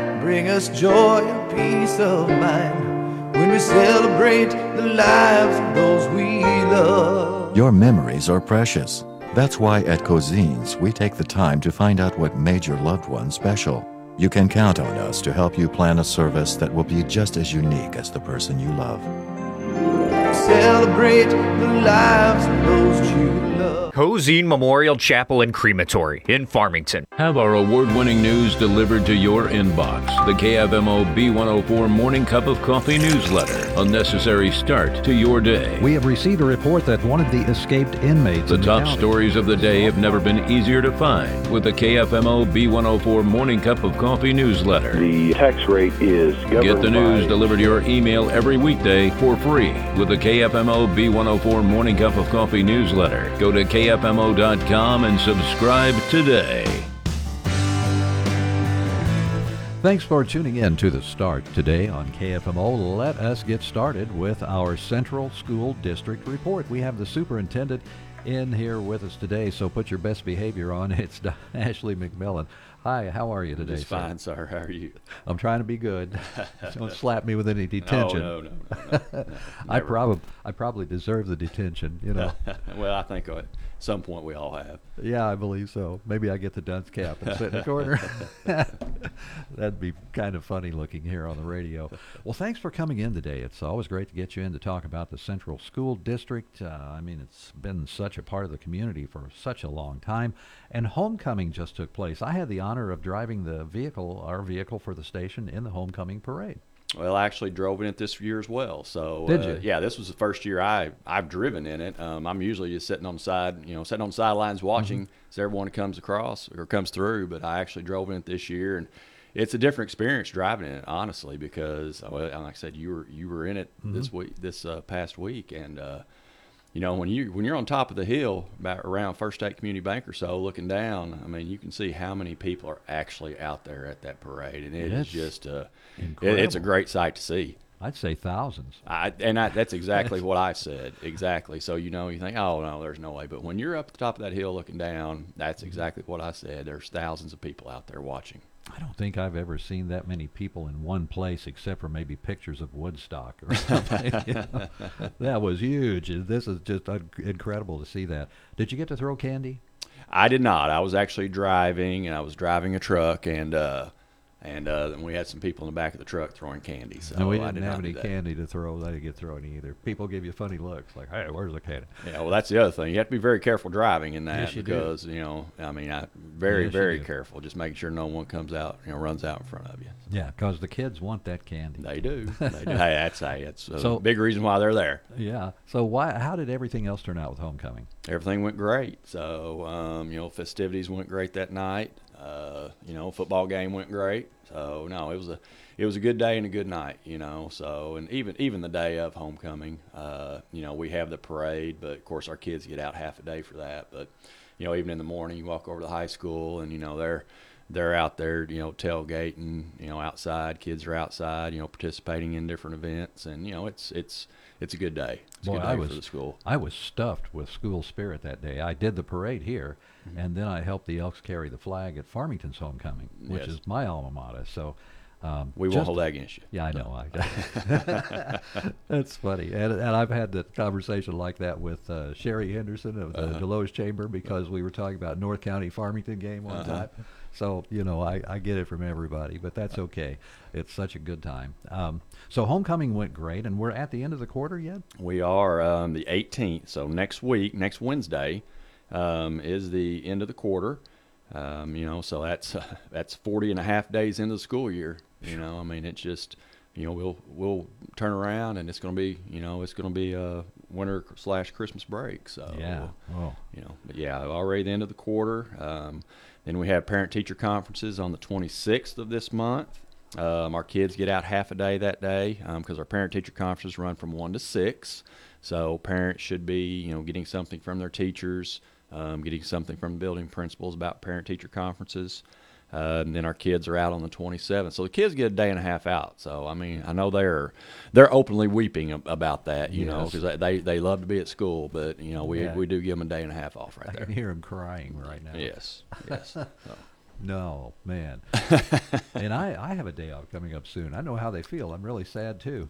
bring us joy and peace of mind when we celebrate the lives of those we love. Your memories are precious. That's why at Cozines we take the time to find out what made your loved one special. You can count on us to help you plan a service that will be just as unique as the person you love. Celebrate the lives of those you love. Cozine Memorial Chapel and Crematory in Farmington. Have our award-winning news delivered to your inbox. The KFMO B104 Morning Cup of Coffee newsletter. A necessary start to your day. We have received a report that one of the escaped inmates... The top stories of the day have never been easier to find with the KFMO B104 Morning Cup of Coffee newsletter. The tax rate is governed. Get the news delivered to your email every weekday for free with the KFMO B104 Morning Cup of Coffee newsletter. Go to KFMO.com and subscribe today. Thanks for tuning in to The Start today on KFMO. Let us get started with our Central School District Report. We have the superintendent in here with us today, so put your best behavior on. It's Ashley McMillan. Hi, how are you today? Just fine, sir. How are you? I'm trying to be good. Don't slap me with any detention. No. I probably deserve the detention, you know. Well, I think at some point we all have. Yeah, I believe so. Maybe I get the dunce cap and sit in the corner. That'd be kind of funny looking here on the radio. Well, thanks for coming in today. It's always great to get you in to talk about the Central School District. I mean, it's been such a part of the community for such a long time. And homecoming just took place. I had the honor of driving the vehicle, our vehicle for the station, in the homecoming parade. Well, I actually drove in it this year as well. So did you? Yeah, this was the first year I've driven in it. I'm usually just sitting on the sidelines watching as everyone comes through. But I actually drove in it this year, and it's a different experience driving in it, honestly, because, well, like I said, you were in it this past week, and you know, when you're on top of the hill about around First State Community Bank or so, looking down, I mean, you can see how many people are actually out there at that parade, and it's a great sight to see. I'd say thousands. That's exactly what I said. Exactly. So, you know, you think, oh, no, there's no way. But when you're up at the top of that hill looking down, that's exactly what I said. There's thousands of people out there watching. I don't think I've ever seen that many people in one place except for maybe pictures of Woodstock or something. You know? That was huge. This is just incredible to see that. Did you get to throw candy? I did not. I was actually driving, and I was driving a truck, and we had some people in the back of the truck throwing candy. So no, we didn't have any candy to throw. They didn't get thrown either. People give you funny looks like, hey, where's the candy? Yeah, well, that's the other thing. You have to be very careful driving in that because, you know, I mean, very careful. Just making sure no one comes out, you know, runs out in front of you. So. Yeah, because the kids want that candy. They do. That's a big reason why they're there. Yeah. So how did everything else turn out with homecoming? Everything went great. So, you know, festivities went great that night. You know, football game went great. So no, it was a good day and a good night, you know. So, and even the day of homecoming, you know, we have the parade, but of course our kids get out half a day for that. But, you know, even in the morning, you walk over to the high school and, you know, they're out there, you know, tailgating, you know, outside. Kids are outside, you know, participating in different events, and, you know, it's a good day. It's a good day for the school. I was stuffed with school spirit that day. I did the parade here, and then I helped the Elks carry the flag at Farmington's homecoming, which is my alma mater. So we won't hold that against you. Yeah, I know. That's funny. And I've had the conversation like that with Sherry Henderson of the Deloge Chamber, because we were talking about North County Farmington game one time. So, you know, I get it from everybody, but that's okay. It's such a good time. So homecoming went great, and we're at the end of the quarter yet? We are the 18th. So next Wednesday, is the end of the quarter. You know, so that's 40 and a half days into the school year. You know, I mean, it's just, you know, we'll turn around, and it's going to be, you know, it's going to be a winter/Christmas break. So, yeah. You know, but yeah, already the end of the quarter. Then we have parent-teacher conferences on the 26th of this month. Our kids get out half a day that day because our parent-teacher conferences run from 1 to 6. So parents should be, you know, getting something from their teachers, getting something from building principals about parent-teacher conferences. And then our kids are out on the 27th. So the kids get a day and a half out. So, I mean, I know they're openly weeping about that, you know, because they love to be at school. But, you know, we do give them a day and a half off right there. I can hear them crying right now. Yes. So. No, man. And I have a day off coming up soon. I know how they feel. I'm really sad, too.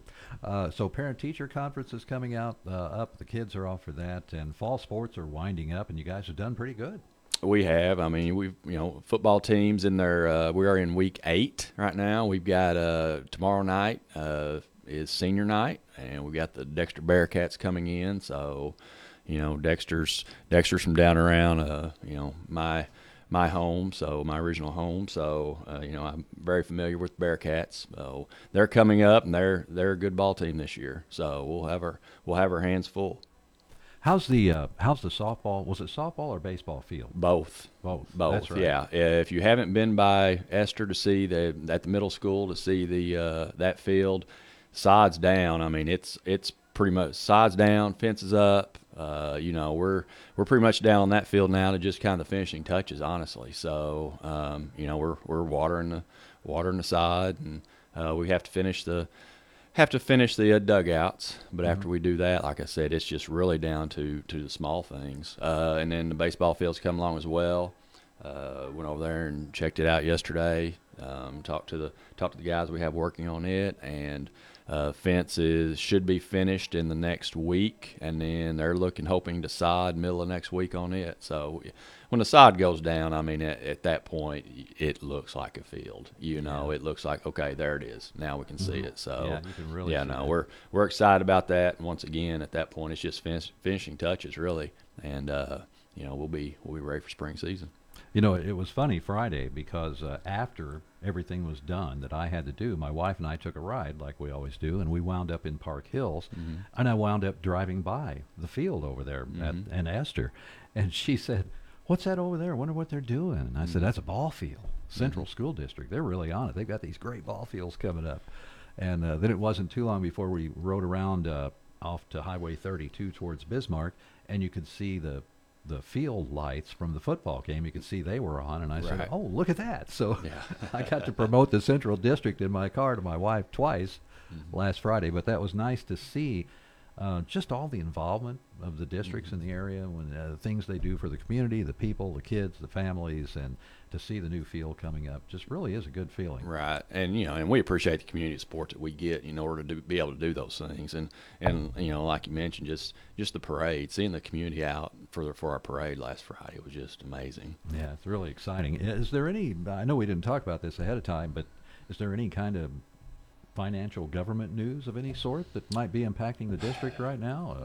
So parent-teacher conference is coming out up. The kids are off for that. And fall sports are winding up, and you guys have done pretty good. We have. I mean, we've, you know, football teams in there. We are in week 8 right now. We've got tomorrow night is senior night, and we've got the Dexter Bearcats coming in. So, you know, Dexter's from down around, you know, my home, so my original home. So, you know, I'm very familiar with the Bearcats. So they're coming up, and they're a good ball team this year. So we'll have our hands full. How's the softball? Was it softball or baseball field? Both. That's right. Yeah. If you haven't been by Esther to see at the middle school to see that field, sods down. I mean, it's pretty much sods down, fences up. We're pretty much down on that field now to just kind of the finishing touches, honestly. So, we're watering the side, and we have to finish the dugouts. But after we do that, like I said, it's just really down to the small things. And then the baseball field's come along as well. Went over there and checked it out yesterday. Talked to the guys we have working on it, and fences should be finished in the next week, and then they're hoping to sod middle of next week on it. So when the sod goes down, I mean, at that point, it looks like a field. It looks like, okay, there it is. Now we can see it. So yeah, you can really see it. We're excited about that. And once again, at that point, it's just finishing touches really, and we'll be ready for spring season. It was funny Friday because after everything was done that I had to do, my wife and I took a ride like we always do, and we wound up in Park Hills, and I wound up driving by the field over there and asked her, and she said, "What's that over there? I wonder what they're doing." And I said, "That's a ball field, Central School District. They're really on it. They've got these great ball fields coming up." And then it wasn't too long before we rode around off to Highway 32 towards Bismarck, and you could see the field lights from the football game. You could see they were on, and I said, "Oh, look at that!" So I got to promote the Central District in my car to my wife twice last Friday. But that was nice to see just all the involvement of the districts in the area, when the things they do for the community, the people, the kids, the families, and to see the new field coming up just really is a good feeling. Right, and and we appreciate the community support that we get in order to be able to do those things. And like you mentioned, just the parade, seeing the community out for our parade last Friday was just amazing. Yeah, it's really exciting. Is there any? I know we didn't talk about this ahead of time, but is there any kind of financial government news of any sort that might be impacting the district right now?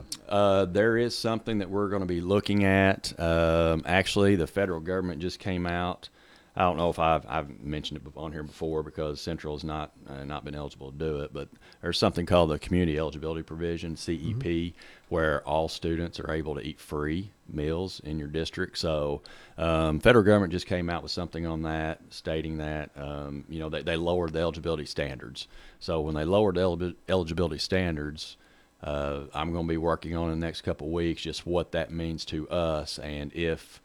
There is something that we're going to be looking at. Actually, the federal government just came out. I don't know if I've mentioned it on here before because Central's not been eligible to do it, but there's something called the Community Eligibility Provision, CEP, where all students are able to eat free meals in your district. So federal government just came out with something on that, stating that they lowered the eligibility standards. So when they lowered the eligibility standards, I'm going to be working on in the next couple of weeks just what that means to us, and if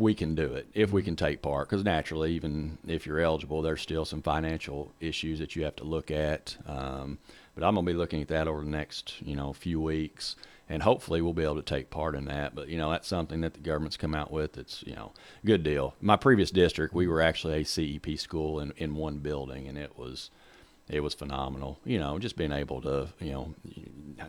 we can do it, if we can take part, because naturally, even if you're eligible, there's still some financial issues that you have to look at. But I'm going to be looking at that over the next, few weeks, and hopefully we'll be able to take part in that. But, that's something that the government's come out with. It's, good deal. My previous district, we were actually a CEP school in one building, and it was phenomenal, just being able to,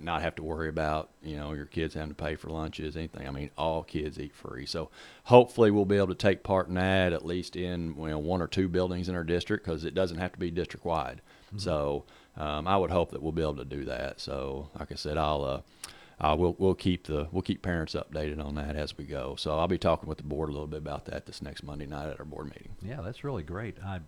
not have to worry about, your kids having to pay for lunches, anything. I mean, all kids eat free. So hopefully we'll be able to take part in that, at least in one or two buildings in our district, because it doesn't have to be district-wide. So I would hope that we'll be able to do that. So like I said, we'll keep parents updated on that as we go. So I'll be talking with the board a little bit about that this next Monday night at our board meeting. Yeah, that's really great. I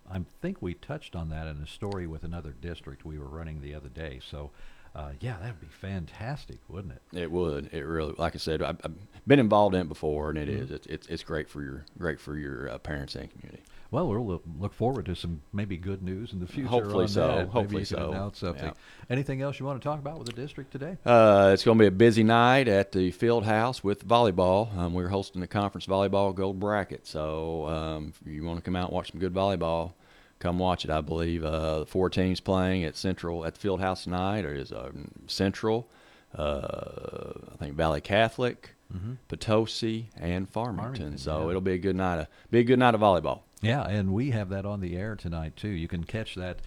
think we touched on that in a story with another district we were running the other day. So, that would be fantastic, wouldn't it? It would. It really, like I said, I've been involved in it before, and it is. It's great for your parents and community. Well, we'll look forward to some maybe good news in the future. Hopefully so. That. Hopefully so. Maybe you can announce something. Yeah. Anything else you want to talk about with the district today? It's going to be a busy night at the field house with volleyball. We're hosting the conference volleyball gold bracket. So if you want to come out and watch some good volleyball, come watch it. I believe the four teams playing at Central at the field house tonight is Central, I think Valley Catholic, Potosi, and Farmington. So it'll be a good night. Be a good night of volleyball. Yeah, and we have that on the air tonight, too. You can catch that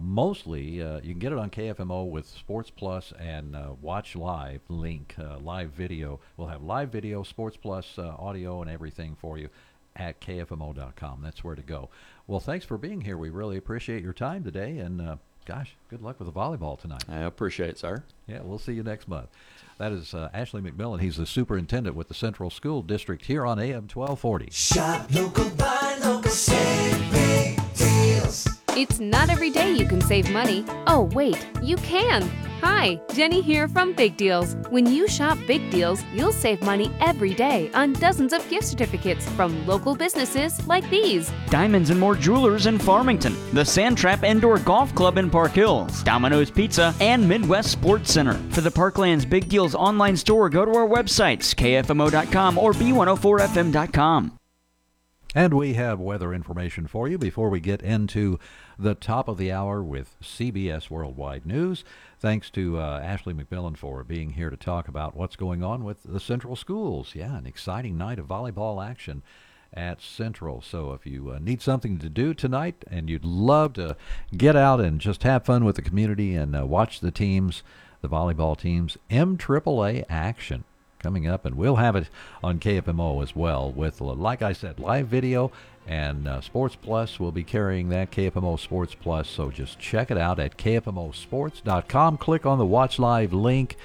mostly. You can get it on KFMO with Sports Plus and Watch Live link, live video. We'll have live video, Sports Plus audio, and everything for you at KFMO.com. That's where to go. Well, thanks for being here. We really appreciate your time today, and good luck with the volleyball tonight. I appreciate it, sir. Yeah, we'll see you next month. That is Ashley McMillan. He's the superintendent with the Central School District here on AM 1240. Shop local, buy local, save big deals. It's not every day you can save money. Oh, wait, you can. Hi, Jenny here from Big Deals. When you shop Big Deals, you'll save money every day on dozens of gift certificates from local businesses like these. Diamonds and More Jewelers in Farmington, the Sandtrap Indoor Golf Club in Park Hills, Domino's Pizza, and Midwest Sports Center. For the Parkland's Big Deals online store, go to our websites, kfmo.com or b104fm.com. And we have weather information for you before we get into the top of the hour with CBS Worldwide News. Thanks to Ashley McMillan for being here to talk about what's going on with the Central schools. Yeah, an exciting night of volleyball action at Central. So if you need something to do tonight and you'd love to get out and just have fun with the community and watch the teams, the volleyball teams, MAAA action coming up, and we'll have it on KFMO as well with, like I said, live video and Sports Plus. We'll be carrying that, KFMO Sports Plus, so just check it out at kfmosports.com. Click on the Watch Live link.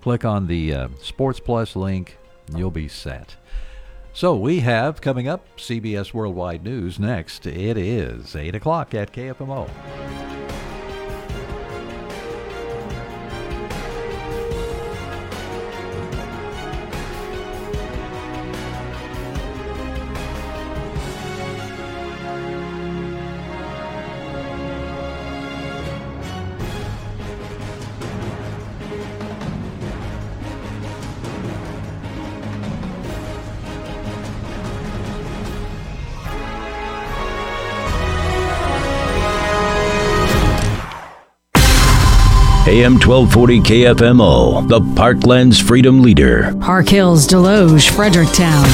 Click on the Sports Plus link. You'll be set. So we have coming up CBS Worldwide News next. It is 8 o'clock at KFMO. AM 1240 KFMO, the Parkland's Freedom Leader. Park Hills, Deloge, Fredericktown.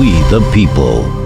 We the people.